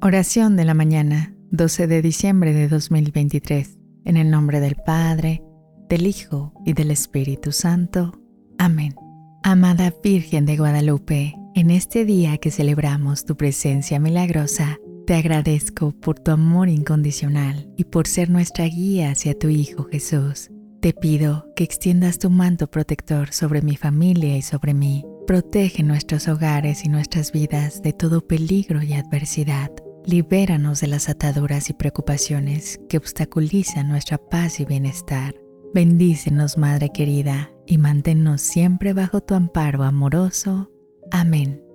Oración de la mañana, 12 de diciembre de 2023. En el nombre del Padre, del Hijo y del Espíritu Santo. Amén. Amada Virgen de Guadalupe, en este día que celebramos tu presencia milagrosa, te agradezco por tu amor incondicional y por ser nuestra guía hacia tu Hijo Jesús. Te pido que extiendas tu manto protector sobre mi familia y sobre mí. Protege nuestros hogares y nuestras vidas de todo peligro y adversidad. Libéranos de las ataduras y preocupaciones que obstaculizan nuestra paz y bienestar. Bendícenos, Madre querida, y manténnos siempre bajo tu amparo amoroso. Amén.